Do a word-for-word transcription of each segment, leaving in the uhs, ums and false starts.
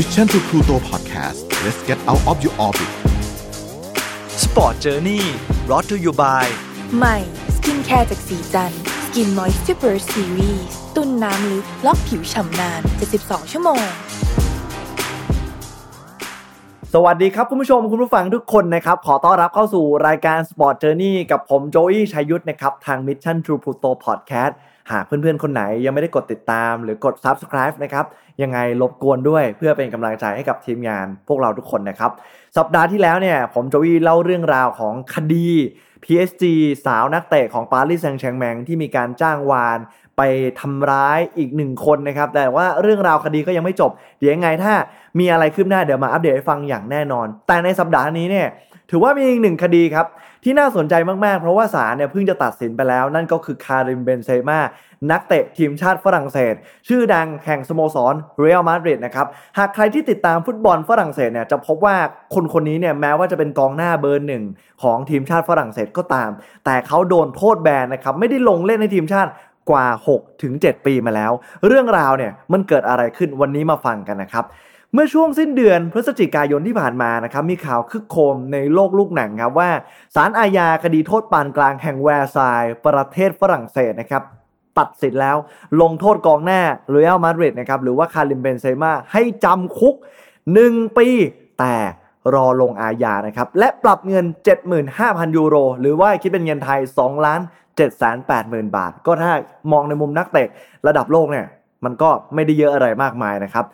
Mission True Pluto Podcast Let's get out of your orbit Sport Journey brought to you by ใหม่สกินแคร์จากสีจันทร์ Skin Moisture Series ตุ้นน้ำลึกล็อกผิวฉ่ำนานเจ็ดสิบสองชั่วโมงสวัสดีครับคุณผู้ชมคุณผู้ฟังทุกคนนะครับขอต้อนรับเข้าสู่รายการ Sport Journey กับผมโจอี้ชัยยุทธนะครับทาง Mission True Pluto Podcast หากเพื่อนๆคนไหนยังไม่ได้กดติดตามหรือกด Subscribe นะครับยังไงรบกวนด้วยเพื่อเป็นกำลังใจให้กับทีมงานพวกเราทุกคนนะครับสัปดาห์ที่แล้วเนี่ยผมโจอี้เล่าเรื่องราวของคดี พี เอส จี สาวนักเตะของปารีสแซงต์แชร์แมงที่มีการจ้างวานไปทำร้ายอีกหนึ่งคนนะครับแต่ว่าเรื่องราวคดีก็ยังไม่จบเดี๋ยวยังไงถ้ามีอะไรคืบหน้าเดี๋ยวมาอัปเดตให้ฟังอย่างแน่นอนแต่ในสัปดาห์นี้เนี่ยถือว่ามีอีกหนึ่งคดีครับที่น่าสนใจมากๆเพราะว่าศาลเนี่ยเพิ่งจะตัดสินไปแล้วนั่นก็คือ Karim Benzema นักเตะทีมชาติฝรั่งเศสชื่อดังแห่งสโมสร Real Madrid นะครับหากใครที่ติดตามฟุตบอลฝรั่งเศสเนี่ยจะพบว่าคนคนนี้เนี่ยแม้ว่าจะเป็นกองหน้าเบอร์หนึ่งของทีมชาติฝรั่งเศสก็ตามแต่เขาโดนโทษแบนนะครับไม่ได้ลงเล่นในทีมชาติกว่า หกถึงเจ็ด ปีมาแล้วเรื่องราวเนี่ยมันเกิดอะไรขึ้นวันนี้มาฟังกันนะครับเมื่อช่วงสิ้นเดือนพฤศจิกายนที่ผ่านมานะครับมีข่าวคึกโครมในโลกลูกหนังครับว่าศาลอาญาคดีโทษปานกลางแห่งแวร์ซายน์ประเทศฝรั่งเศสนะครับตัดสินแล้วลงโทษกองหน้าเรอัลมาดริดนะครับหรือว่าคาริมเบนเซม่าให้จำคุกหนึ่งปีแต่รอลงอาญานะครับและปรับเงิน เจ็ดหมื่นห้าพัน ยูโรหรือว่าคิดเป็นเงินไทย สองล้านเจ็ดแสนแปดหมื่น บาทก็ถ้ามองในมุมนักเตะระดับโลกเนี่ยมันก็ไม่ได้เยอะอะไรมากมายนะครับ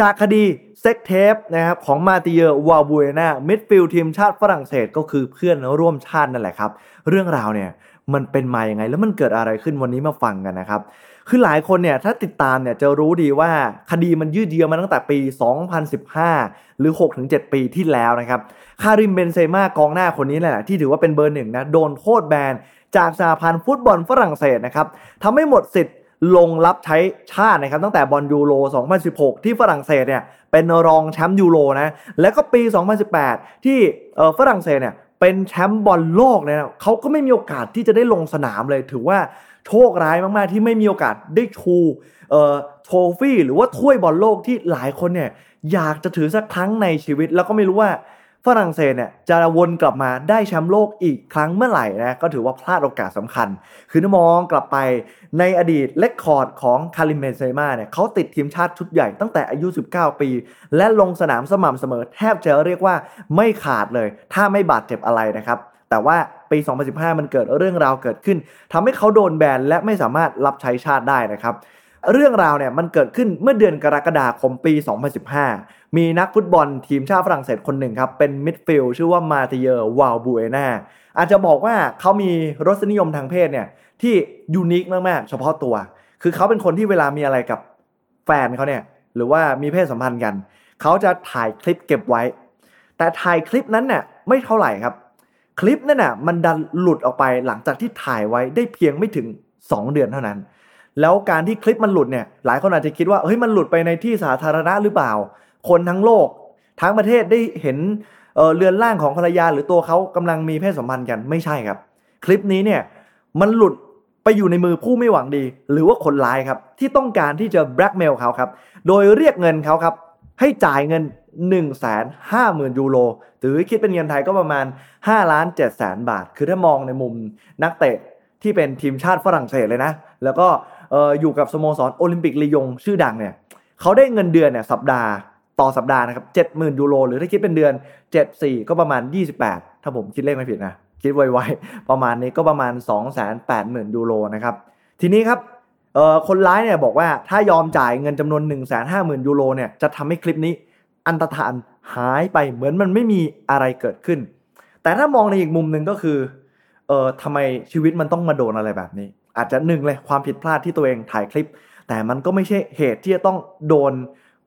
จากคดีเซ็กเทปนะครับของมาติเยอร์วาบูเอน่ามิดฟิลด์ทีมชาติฝรั่งเศสก็คือเพื่อนร่วมชาตินั่นแหละครับเรื่องราวเนี่ยมันเป็นมาอย่างไรแล้วมันเกิดอะไรขึ้นวันนี้มาฟังกันนะครับคือหลายคนเนี่ยถ้าติดตามเนี่ยจะรู้ดีว่าคดีมันยืดเยื้อมาตั้งแต่ปีสองพันสิบห้าหรือ หกถึงเจ็ด ปีที่แล้วนะครับคาริมเบนเซม่ากองหน้าคนนี้แหละที่ถือว่าเป็นเบอร์หนึ่งนะโดนโทษแบนจากสหพันธ์ฟุตบอลฝรั่งเศสนะครับทำให้หมดสิทธิ์ลงรับใช้ชาตินะครับตั้งแต่บอลยูโรสองพันสิบหกที่ฝรั่งเศสเนี่ยเป็นรองแชมป์ยูโรนะแล้วก็ปีสองพันสิบแปดที่เอ่อฝรั่งเศสเนี่ยเป็นแชมป์บอลโลกเนี่ยเขาก็ไม่มีโอกาสที่จะได้ลงสนามเลยถือว่าโชคร้ายมากๆที่ไม่มีโอกาสได้ชูเอ่อโทฟี่หรือว่าถ้วยบอลโลกที่หลายคนเนี่ยอยากจะถือสักครั้งในชีวิตแล้วก็ไม่รู้ว่าฝรั่งเศสเนี่ยจะวนกลับมาได้แชมป์โลกอีกครั้งเมื่อไหร่นะก็ถือว่าพลาดโอกาสสำคัญคือถ้ามองกลับไปในอดีตเรคคอร์ดของคาริม เบนเซม่าเนี่ยเขาติดทีมชาติชุดใหญ่ตั้งแต่อายุสิบเก้าปีและลงสนามสม่ำเสมอแทบจะเรียกว่าไม่ขาดเลยถ้าไม่บาดเจ็บอะไรนะครับแต่ว่าปีสองพันสิบห้ามันเกิดเรื่องราวเกิดขึ้นทำให้เขาโดนแบนและไม่สามารถรับใช้ชาติได้นะครับเรื่องราวเนี่ยมันเกิดขึ้นเมื่อเดือนกรกฎาคมปีสองพันสิบห้ามีนักฟุตบอลทีมชาติฝรั่งเศสคนหนึ่งครับเป็นมิดฟิลด์ชื่อว่ามาติเยอร์วาลบูเอน่าอาจจะบอกว่าเขามีรสนิยมทางเพศเนี่ยที่ยูนิคมากๆเฉพาะตัวคือเขาเป็นคนที่เวลามีอะไรกับแฟนเขาเนี่ยหรือว่ามีเพศสัมพันธ์กันเขาจะถ่ายคลิปเก็บไว้แต่ถ่ายคลิปนั้นน่ะไม่เท่าไหร่ครับคลิปนั้นน่ะมันดันหลุดออกไปหลังจากที่ถ่ายไว้ได้เพียงไม่ถึงสองเดือนเท่านั้นแล้วการที่คลิปมันหลุดเนี่ยหลายคนอาจจะคิดว่าเฮ้ยมันหลุดไปในที่สาธารณะหรือเปล่าคนทั้งโลกทั้งประเทศได้เห็นเอ่อเรือนร่างของภรรยาหรือตัวเขากำลังมีเพศสัมพันธ์กันไม่ใช่ครับคลิปนี้เนี่ยมันหลุดไปอยู่ในมือผู้ไม่หวังดีหรือว่าคนร้ายครับที่ต้องการที่จะแบล็กเมลเขาครับโดยเรียกเงินเขาครับให้จ่ายเงิน หนึ่งแสนห้าหมื่น ยูโรหรือคิดเป็นเงินไทยก็ประมาณ ห้าล้านเจ็ดแสน บาทคือถ้ามองในมุมนักเตะที่เป็นทีมชาติฝรั่งเศสเลยนะแล้วก็เอ่ออยู่กับสโมสรโอลิมปิกลียงชื่อดังเนี่ยเขาได้เงินเดือนเนี่ยสัปดาห์ต่อสัปดาห์นะครับ เจ็ดหมื่น ยูโรหรือถ้าคิดเป็นเดือนเจ็ดสิบสี่ก็ประมาณยี่สิบแปดถ้าผมคิดเลขไม่ผิดนะคิดไวๆประมาณนี้ก็ประมาณ สองแสนแปดหมื่น ยูโรนะครับทีนี้ครับเอ่อคนร้ายเนี่ยบอกว่าถ้ายอมจ่ายเงินจำนวน หนึ่งแสนห้าหมื่น ยูโรเนี่ยจะทำให้คลิปนี้อันตรธานหายไปเหมือนมันไม่มีอะไรเกิดขึ้นแต่ถ้ามองในอีกมุมนึงก็คือเอ่อทำไมชีวิตมันต้องมาโดนอะไรแบบนี้อาจจะหนึ่งเลยความผิดพลาดที่ตัวเองถ่ายคลิปแต่มันก็ไม่ใช่เหตุที่จะต้องโดน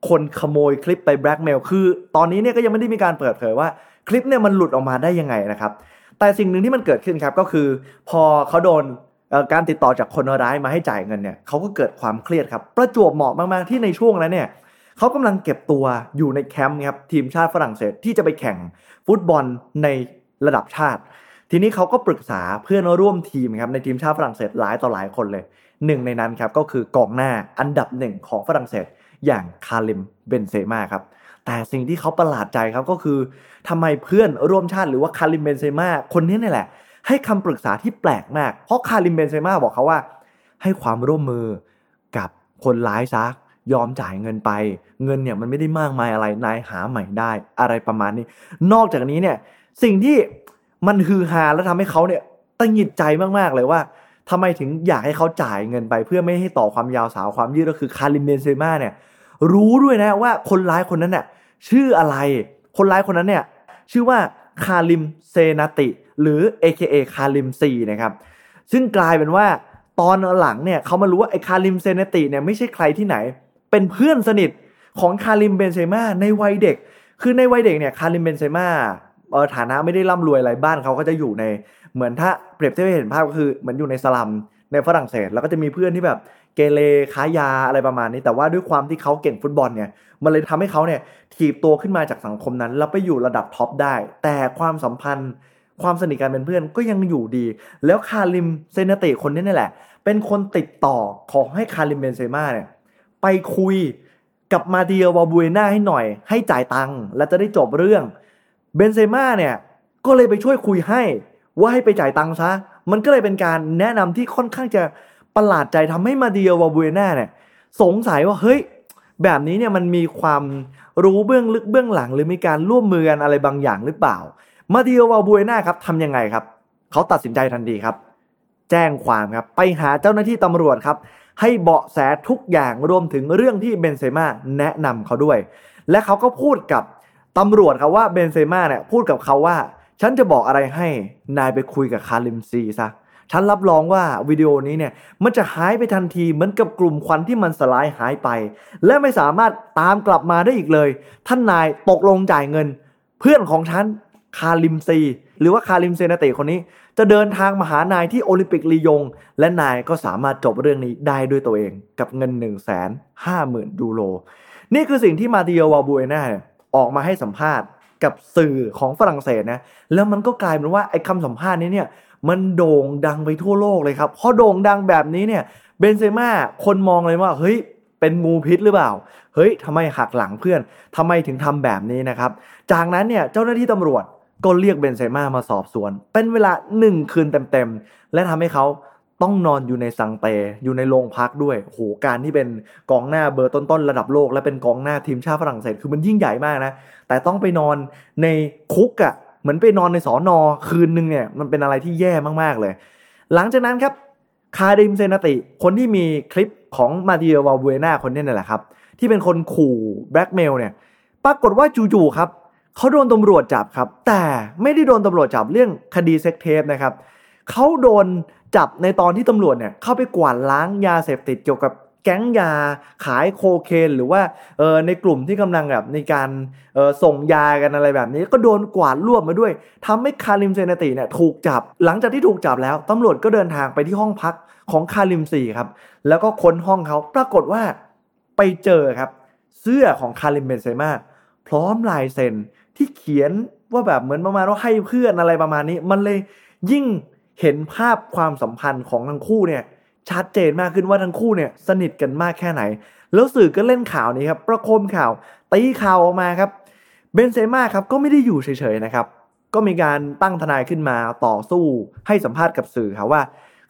คนขโมยคลิปไปแบล็กเมลคือตอนนี้เนี่ยก็ยังไม่ได้มีการเปิดเผยว่าคลิปเนี่ยมันหลุดออกมาได้ยังไงนะครับแต่สิ่งหนึ่งที่มันเกิดขึ้นครับก็คือพอเขาโดนการติดต่อจากคนร้ายมาให้จ่ายเงินเนี่ยเขาก็เกิดความเครียดครับประจวบเหมาะมากๆที่ในช่วงนั้นเนี่ยเขากำลังเก็บตัวอยู่ในแคมป์ครับทีมชาติฝรั่งเศสที่จะไปแข่งฟุตบอลในระดับชาติทีนี้เขาก็ปรึกษาเพื่อนร่วมทีมครับในทีมชาติฝรั่งเศสหลายต่อหลายคนเลยหนึ่งในนั้นครับก็คือกองหน้าอันดับหนึ่งของฝรั่งเศส อย่างKarim Benzemaครับแต่สิ่งที่เขาประหลาดใจครับก็คือทำไมเพื่อนร่วมชาติหรือว่าKarim Benzemaคนนี้นี่แหละให้คำปรึกษาที่แปลกมากเพราะKarim Benzemaบอกเขาว่าให้ความร่วมมือกับคนร้ายซะยอมจ่ายเงินไปเงินเนี่ยมันไม่ได้มากมายอะไรนายหาใหม่ได้อะไรประมาณนี้นอกจากนี้เนี่ยสิ่งที่มันฮือฮาและทำให้เขาเนี่ยตังหงิดใจมากๆเลยว่าทำไมถึงอยากให้เขาจ่ายเงินไปเพื่อไม่ให้ต่อความยาวสาวความยืดก็คือKarim Benzemaเนี่ยรู้ด้วยนะว่าคนร้ายคนนั้นน่ะชื่ออะไรคนร้ายคนนั้นเนี่ยชื่อว่าKarim Senatiหรือ เอ เค เอ Karim C นะครับซึ่งกลายเป็นว่าตอนหลังเนี่ยเขามารู้ว่าไอ้Karim Senatiเนี่ยไม่ใช่ใครที่ไหนเป็นเพื่อนสนิทของKarim Benzemaในวัยเด็กคือในวัยเด็กเนี่ยKarim Benzemaเออฐานะไม่ได้ร่ำรวยอะไรบ้านเขาก็จะอยู่ในเหมือนถ้าเปรียบเทียบให้เห็นภาพก็คือเหมือนอยู่ในสลัมในฝรั่งเศสแล้วก็จะมีเพื่อนที่แบบเกเรค้ายาอะไรประมาณนี้แต่ว่าด้วยความที่เขาเก่งฟุตบอลเนี่ยมันเลยทำให้เขาเนี่ยถีบตัวขึ้นมาจากสังคมนั้นแล้วไปอยู่ระดับท็อปได้แต่ความสัมพันธ์ความสนิทกันเป็นเพื่อนก็ยังอยู่ดีแล้วKarim Senatiคนนี้นี่แหละเป็นคนติดต่อขอให้Karim Benzemaเนี่ยไปคุยกับมาเดียวาบูเอน่าให้หน่อยให้จ่ายตังค์แล้วจะได้จบเรื่องเบนเซม่าเนี่ยก็เลยไปช่วยคุยให้ว่าให้ไปจ่ายตังค์ซะมันก็เลยเป็นการแนะนำที่ค่อนข้างจะประหลาดใจทำให้มาเดียวาบูเอน่าเนี่ยสงสัยว่าเฮ้ยแบบนี้เนี่ยมันมีความรู้เบื้องลึกเบื้องหลังหรือมีการร่วมมือกันอะไรบางอย่างหรือเปล่ามาเดียวาบูเอน่าครับทำยังไงครับเขาตัดสินใจทันทีครับแจ้งความครับไปหาเจ้าหน้าที่ตำรวจครับให้เบาะแสทุกอย่างรวมถึงเรื่องที่เบนเซม่าแนะนำเขาด้วยและเขาก็พูดกับตำรวจครับว่าเบนเซม่าเนี่ยพูดกับเขาว่าฉันจะบอกอะไรให้นายไปคุยกับKarim Cซะฉันรับรองว่าวิดีโอนี้เนี่ยมันจะหายไปทันทีเหมือนกับกลุ่มควันที่มันสลายหายไปและไม่สามารถตามกลับมาได้อีกเลยท่านนายตกลงจ่ายเงินเพื่อนของฉันKarim Cหรือว่าKarim Senatiคนนี้จะเดินทางมาหานายที่โอลิมปิกลียงและนายก็สามารถจบเรื่องนี้ได้ด้วยตัวเองกับเงิน หนึ่งแสนห้าหมื่นยูโรนี่คือสิ่งที่มาเดียวาบูเอน่าออกมาให้สัมภาษณ์กับสื่อของฝรั่งเศสนะแล้วมันก็กลายเป็นว่าไอ้คำสัมภาษณ์นี้เนี่ยมันโด่งดังไปทั่วโลกเลยครับเพราะโด่งดังแบบนี้เนี่ยเบนเซม่าคนมองเลยว่าเฮ้ยเป็นงูพิษหรือเปล่าเฮ้ยทำไมหักหลังเพื่อนทำไมถึงทำแบบนี้นะครับจากนั้นเนี่ยเจ้าหน้าที่ตำรวจก็เรียกเบนเซม่ามาสอบสวนเป็นเวลาหนึ่งคืนเต็มๆและทำให้เขาต้องนอนอยู่ในสังเตอยู่ในโรงพักด้วยโหการที่เป็นกองหน้าเบอร์ต้นๆระดับโลกและเป็นกองหน้าทีมชาติฝรั่งเศสคือมันยิ่งใหญ่มากนะแต่ต้องไปนอนในคุกอ่ะเหมือนไปนอนในสอนอคืนนึงเนี่ยมันเป็นอะไรที่แย่มากๆเลยหลังจากนั้นครับKarim Senatiคนที่มีคลิปของมาเดียวาบูเอน่าคนนี้นี่แหละครับที่เป็นคนขู่แบล็คเมลเนี่ยปรากฏว่าจู่ๆครับเขาโดนตำรวจจับครับแต่ไม่ได้โดนตำรวจจับเรื่องคดีเซ็กเทปนะครับเขาโดนจับในตอนที่ตำรวจเนี่ยเข้าไปกวาดล้างยาเสพติดเกี่ยวกับแก๊งยาขายโคเคนหรือว่าเอ่อในกลุ่มที่กำลังแบบในการเอ่อส่งยากันอะไรแบบนี้ก็โดนกวาดรวบมาด้วยทำให้Karim Senatiเนี่ยถูกจับหลังจากที่ถูกจับแล้วตำรวจก็เดินทางไปที่ห้องพักของKarim Cครับแล้วก็ค้นห้องเขาปรากฏว่าไปเจอครับเสื้อของKarim Benzemaพร้อมลายเซ็นที่เขียนว่าแบบเหมือนประมาณว่าให้เพื่อนอะไรประมาณนี้มันเลยยิ่งเห็นภาพความสัมพันธ์ของทั้งคู่เนี่ยชัดเจนมากขึ้นว่าทั้งคู่เนี่ยสนิทกันมากแค่ไหนแล้วสื่อก็เล่นข่าวนี้ครับประโคมข่าวตีข่าวออกมาครับเบนเซม่าครับก็ไม่ได้อยู่เฉยๆนะครับก็มีการตั้งทนายขึ้นมาต่อสู้ให้สัมภาษณ์กับสื่อครับว่า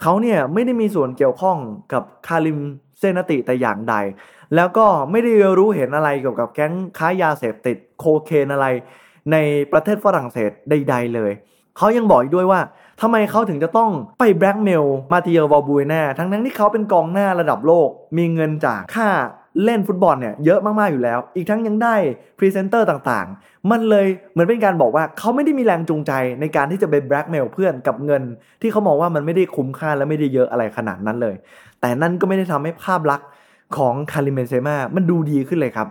เขาเนี่ยไม่ได้มีส่วนเกี่ยวข้องกับKarim Senatiแต่อย่างใดแล้วก็ไม่ได้รู้เห็นอะไรเกี่ยวกับแก๊งค้ายาเสพติดโคเคนอะไรในประเทศฝรั่งเศสใดๆเลยเขายังบอกอีกด้วยว่าทำไมเขาถึงจะต้องไปแบล็คเมลมาเดียวาบูเอน่าทั้งๆที่เขาเป็นกองหน้าระดับโลกมีเงินจากค่าเล่นฟุตบอลเนี่ยเยอะมากๆอยู่แล้วอีกทั้งยังได้พรีเซนเตอร์ต่างๆมันเลยเหมือนเป็นการบอกว่าเขาไม่ได้มีแรงจูงใจในการที่จะไปแบล็คเมลเพื่อนกับเงินที่เขามองว่ามันไม่ได้คุ้มค่าและไม่ได้เยอะอะไรขนาดนั้นเลยแต่นั่นก็ไม่ได้ทำให้ภาพลักษณ์ของKarim Benzemaมันดูดีขึ้นเลยครับ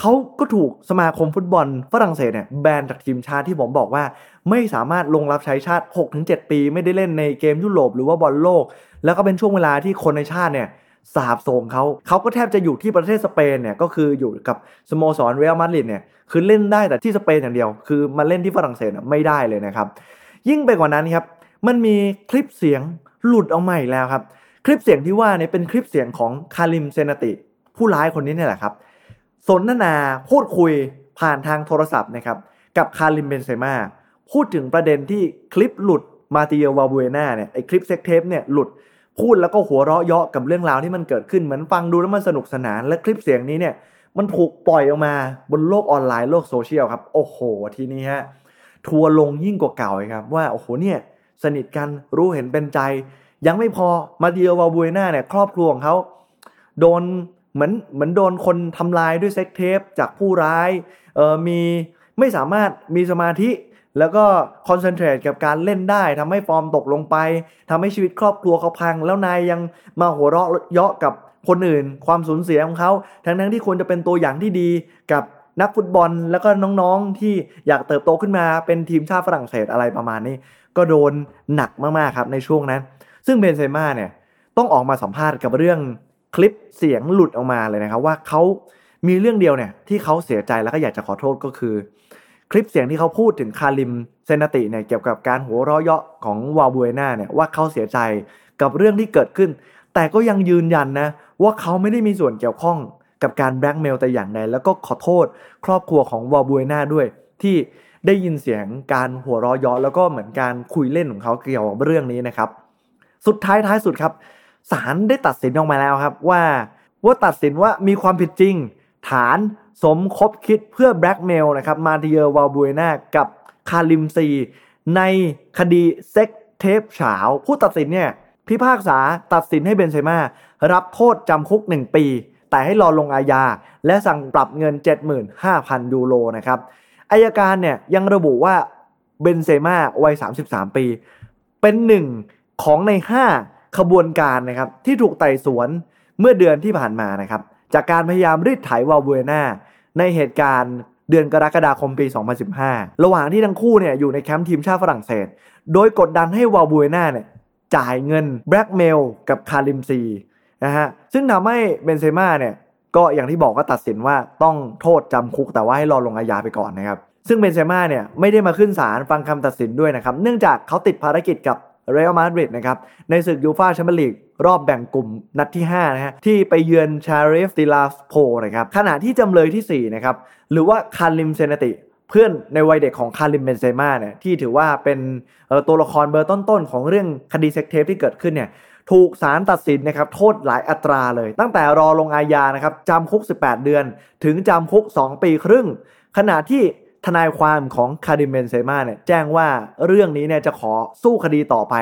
เขาก็ถูกสมาคมฟุตบอลฝรั่งเศสเนี่ยแบนจากทีมชาติที่ผมบอกว่าไม่สามารถลงรับใช้ชาติ หกถึงเจ็ดปีไม่ได้เล่นในเกมยุโรปหรือว่าบอลโลกแล้วก็เป็นช่วงเวลาที่คนในชาติเนี่ยสาบส่งเขาเขาก็แทบจะอยู่ที่ประเทศสเปนเนี่ยก็คืออยู่กับสโมสรเรอัลมาดริดเนี่ยคือเล่นได้แต่ที่สเปนอย่างเดียวคือมาเล่นที่ฝรั่งเศสไม่ได้เลยนะครับยิ่งไปกว่านั้นครับมันมีคลิปเสียงหลุดออกมาอีกแล้วครับคลิปเสียงที่ว่าเนี่ยเป็นคลิปเสียงของKarim Senatiผู้ร้ายคนนี้เนี่ยแหละครับ สนทนาพูดคุยผ่านทางโทรศัพท์นะครับกับคาริมเบนเซม่าพูดถึงประเด็นที่คลิปหลุดมาติเอลวาบูเอน่าเนี่ยไอ้คลิปเซ็กเทปเนี่ยหลุดพูดแล้วก็หัวเราะเยาะกับเรื่องราวที่มันเกิดขึ้นเหมือนฟังดูแล้วมันสนุกสนานและคลิปเสียงนี้เนี่ยมันถูกปล่อยออกมาบนโลกออนไลน์โลกโซเชียลครับโอ้โหทีนี้ฮะทัวร์ลงยิ่งกว่าเก่าเลยครับว่าโอ้โหเนี่ยสนิทกันรู้เห็นเป็นใจยังไม่พอมาติเอลวาบูเอน่าเนี่ยครอบครัวของเขาโดนเหมือนเหมือนโดนคนทำลายด้วยเซ็กเทปจากผู้ร้ายเอ่อมีไม่สามารถมีสมาธิแล้วก็คอนเซนเทรตกับการเล่นได้ทำให้ฟอร์มตกลงไปทำให้ชีวิตครอบครัวเขาพังแล้วนายยังมาหัวเราะเยาะกับคนอื่นความสูญเสียของเขาทั้งทั้งที่ควรจะเป็นตัวอย่างที่ดีกับนักฟุตบอลแล้วก็น้องๆที่อยากเติบโตขึ้นมาเป็นทีมชาติฝรั่งเศสอะไรประมาณนี้ก็โดนหนักมากๆครับในช่วงนั้นซึ่งเบนเซม่าเนี่ยต้องออกมาสัมภาษณ์กับเรื่องคลิปเสียงหลุดออกมาเลยนะครับว่าเขามีเรื่องเดียวเนี่ยที่เขาเสียใจแล้วก็อยากจะขอโทษก็คือคลิปเสียงที่เขาพูดถึงคาริมเซนาติเนี่ยเกี่ยวกับการหัวเราะเยาะของวาบูเอน่าเนี่ยว่าเขาเสียใจกับเรื่องที่เกิดขึ้นแต่ก็ยังยืนยันนะว่าเขาไม่ได้มีส่วนเกี่ยวข้องกับการแบล็คเมลแต่อย่างใดแล้วก็ขอโทษครอบครัวของวาบูเอน่าด้วยที่ได้ยินเสียงการหัวเราะเยาะแล้วก็เหมือนการคุยเล่นของเขาเกี่ยวกับเรื่องนี้นะครับสุดท้ายท้ายสุดครับศาลได้ตัดสินออกมาแล้วครับว่าว่าตัดสินว่ามีความผิดจริงฐานสมคบคิดเพื่อแบล็กเมลนะครับมาติเอลวาบูเอน่ากับคาริมซีในคดีเซ็กเทปเฉาผู้ตัดสินเนี่ยพิพากษาตัดสินให้เบนเซม่ารับโทษจำคุกหนึ่งปีแต่ให้รอลงอาญาและสั่งปรับเงิน เจ็ดหมื่นห้าพัน ยูโรนะครับอัยการเนี่ยยังระบุว่าเบนเซม่าวัยสามสิบสามปีเป็นหนึ่งของในห้าขบวนการนะครับที่ถูกไต่สวนเมื่อเดือนที่ผ่านมานะครับจากการพยายามรีดไถวาบูเอน่าในเหตุการณ์เดือนกรกฎาคมปีสองพันสิบห้าระหว่างที่ทั้งคู่เนี่ยอยู่ในแคมป์ทีมชาติฝรั่งเศสโดยกดดันให้วาบูเอน่าเนี่ยจ่ายเงินแบล็กเมลกับคาริมซีนะฮะซึ่งทำให้เบนเซม่าเนี่ยก็อย่างที่บอกก็ตัดสินว่าต้องโทษจำคุกแต่ว่าให้รอลงอาญาไปก่อนนะครับซึ่งเบนเซม่าเนี่ยไม่ได้มาขึ้นศาลฟังคำตัดสินด้วยนะครับเนื่องจากเขาติดภารกิจกับเรอัลมาดริดนะครับในศึกยูฟ่าแชมเปี้ยนลีกรอบแบ่งกลุ่มนัดที่ห้านะฮะที่ไปเยือนชาริฟติลาสโพนะครับขณะที่จำเลยที่สี่นะครับหรือว่าคาริมเซนาติเพื่อนในวัยเด็กของคาริมเบนเซม่าเนี่ยที่ถือว่าเป็นตัวละครเบอร์ต้นๆของเรื่องคดีเซ็กเทปที่เกิดขึ้นเนี่ยถูกศาลตัดสินนะครับโทษหลายอัตราเลยตั้งแต่รอลงอาญานะครับจำคุกสิบแปดเดือนถึงจำคุกสองปีครึ่งขณะที่ทนายความของคาริมเบนเซม่าเนี่ยแจ้งว่าเรื่องนี้เนี่ยจะขอสู้คดีต่อไป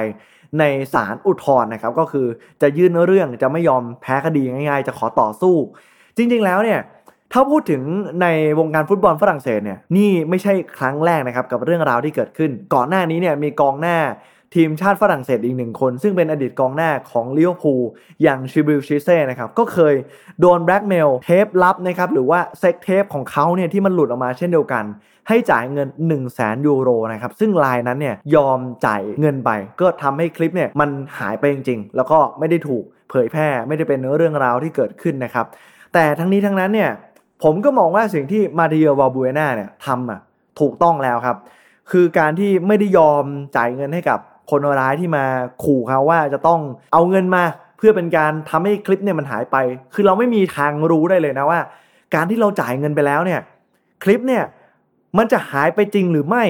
ในศาลอุทธรณ์นะครับก็คือจะยื่นเรื่องจะไม่ยอมแพ้คดีง่ายๆจะขอต่อสู้จริงๆแล้วเนี่ยถ้าพูดถึงในวงการฟุตบอลฝรั่งเศสเนี่ยนี่ไม่ใช่ครั้งแรกนะครับกับเรื่องราวที่เกิดขึ้นก่อนหน้านี้เนี่ยมีกองหน้าทีมชาติฝรั่งเศสอีกหนึ่งคนซึ่งเป็นอดีตกองหน้าของลิเวอร์พูลอย่างชิบิลชิเซ่นะครับก็เคยโดนแบล็กเมลเทปลับนะครับหรือว่าเซ็กเทปของเขาเนี่ยที่มันหลุดออกมาเช่นเดียวกันให้จ่ายเงิน หนึ่งแสน ยูโรนะครับซึ่งรายนั้นเนี่ยยอมจ่ายเงินไปก็ทำให้คลิปเนี่ยมันหายไปจริงๆแล้วก็ไม่ได้ถูกเผยแพร่ไม่ได้เป็นเรื่องราวที่เกิดขึ้นนะครับแต่ทั้งนี้ทั้งนั้นเนี่ยผมก็มองว่าสิ่งที่มาติเอลวาบูเอน่าเนี่ยทำอ่ะถูกต้องแล้วครับคือการที่ไม่ได้ยอมจ่ายเงินให้กับคนร้ายที่มาขู่เขาว่าจะต้องเอาเงินมาเพื่อเป็นการทำให้คลิปเนี่ยมันหายไปคือเราไม่มีทางรู้ได้เลยนะว่าการที่เราจ่ายเงินไปแล้วเนี่ยคลิปเนี่ยมันจะหายไปจริงหรือไม่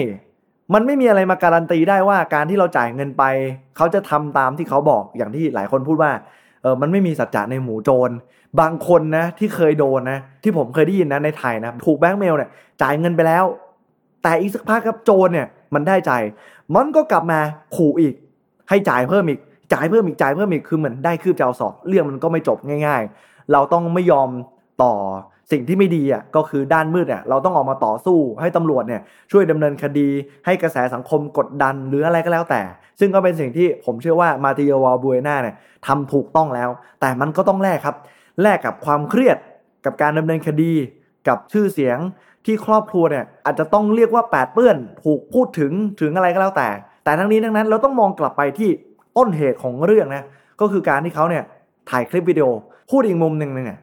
มันไม่มีอะไรมาการันตีได้ว่าการที่เราจ่ายเงินไปเขาจะทำตามที่เขาบอกอย่างที่หลายคนพูดว่าเออมันไม่มีสัจจะในหมู่โจรบางคนนะที่เคยโดนนะที่ผมเคยได้ยินนะในไทยนะถูกแบล็คเมลเนี่ยจ่ายเงินไปแล้วแต่อีกสักพักครับโจรเนี่ยมันได้ใจมันก็กลับมาขู่อีกให้จ่ายเพิ่มอีกจ่ายเพิ่มอีกจ่ายเพิ่มอีกคือเหมือนได้คืบจะเอาศอกเรื่องมันก็ไม่จบง่ายๆเราต้องไม่ยอมต่อสิ่งที่ไม่ดีอ่ะก็คือด้านมืดอ่ะเราต้องออกมาต่อสู้ให้ตำรวจเนี่ยช่วยดำเนินคดีให้กระแสสังคมกดดันหรืออะไรก็แล้วแต่ซึ่งก็เป็นสิ่งที่ผมเชื่อว่ามาติเอลวาบูเอน่าเนี่ยทำถูกต้องแล้วแต่มันก็ต้องแลกครับแลกกับความเครียดกับการดำเนินคดีกับชื่อเสียงที่ครอบครัวเนี่ยอาจจะต้องเรียกว่าแปดเปื้อนถูกพูดถึงถึงอะไรก็แล้วแต่แต่ทั้งนี้ทั้งนั้นเราต้องมองกลับไปที่ต้นเหตุของเรื่องนะก็คือการที่เขาเนี่ยถ่ายคลิปวิดีโอพูดอีกมุมนึงเนี่ย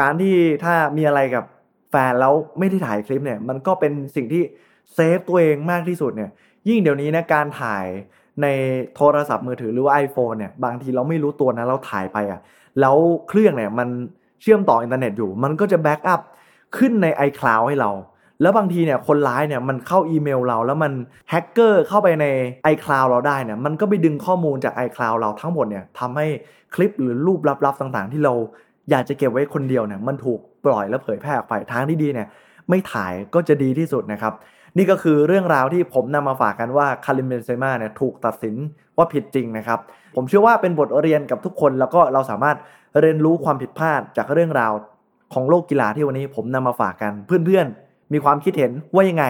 การที่ถ้ามีอะไรกับแฟนแล้วไม่ได้ถ่ายคลิปเนี่ยมันก็เป็นสิ่งที่เซฟตัวเองมากที่สุดเนี่ยยิ่งเดี๋ยวนี้นะการถ่ายในโทรศัพท์มือถือหรือว่า iPhone เนี่ยบางทีเราไม่รู้ตัวนะเราถ่ายไปอ่ะแล้วเครื่องเนี่ยมันเชื่อมต่ออินเทอร์เน็ตอยู่มันก็จะแบ็กอัพ ขึ้นใน iCloud ให้เราแล้วบางทีเนี่ยคนร้ายเนี่ยมันเข้าอีเมลเราแล้วมันแฮกเกอร์เข้าไปใน iCloud เราได้เนี่ยมันก็ไปดึงข้อมูลจาก iCloud เราทั้งหมดเนี่ยทำให้คลิปหรือรูปลับๆต่างๆที่เราอยากจะเก็บไว้คนเดียวเนี่ยมันถูกปล่อยและเผยแพร่ออกไปทางที่ดีเนี่ยไม่ถ่ายก็จะดีที่สุดนะครับนี่ก็คือเรื่องราวที่ผมนำมาฝากกันว่าคาริม เบนเซม่าเนี่ยถูกตัดสินว่าผิดจริงนะครับผมเชื่อว่าเป็นบทเรียนกับทุกคนแล้วก็เราสามารถเรียนรู้ความผิดพลาดจากเรื่องราวของโลกกีฬาที่วันนี้ผมนำมาฝากกันเพื่อนๆมีความคิดเห็นว่ายังไง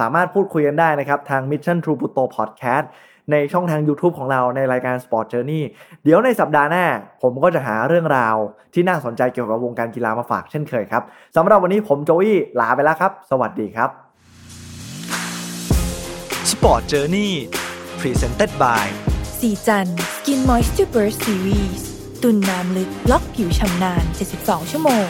สามารถพูดคุยกันได้นะครับทาง Mission True Pluto Podcast ในช่องทาง YouTube ของเราในรายการ Sport Journey เดี๋ยวในสัปดาห์หน้าผมก็จะหาเรื่องราวที่น่าสนใจเกี่ยวกับวงการกีฬามาฝากเช่นเคยครับสำหรับวันนี้ผมโจวี่ลาไปแล้วครับสวัสดีครับSport Journey Presented by สีจัน Skin Moisture Burst Series ตุ่นน้ำลึกล็อกผิวชำนาน เจ็ดสิบสอง ชั่วโมง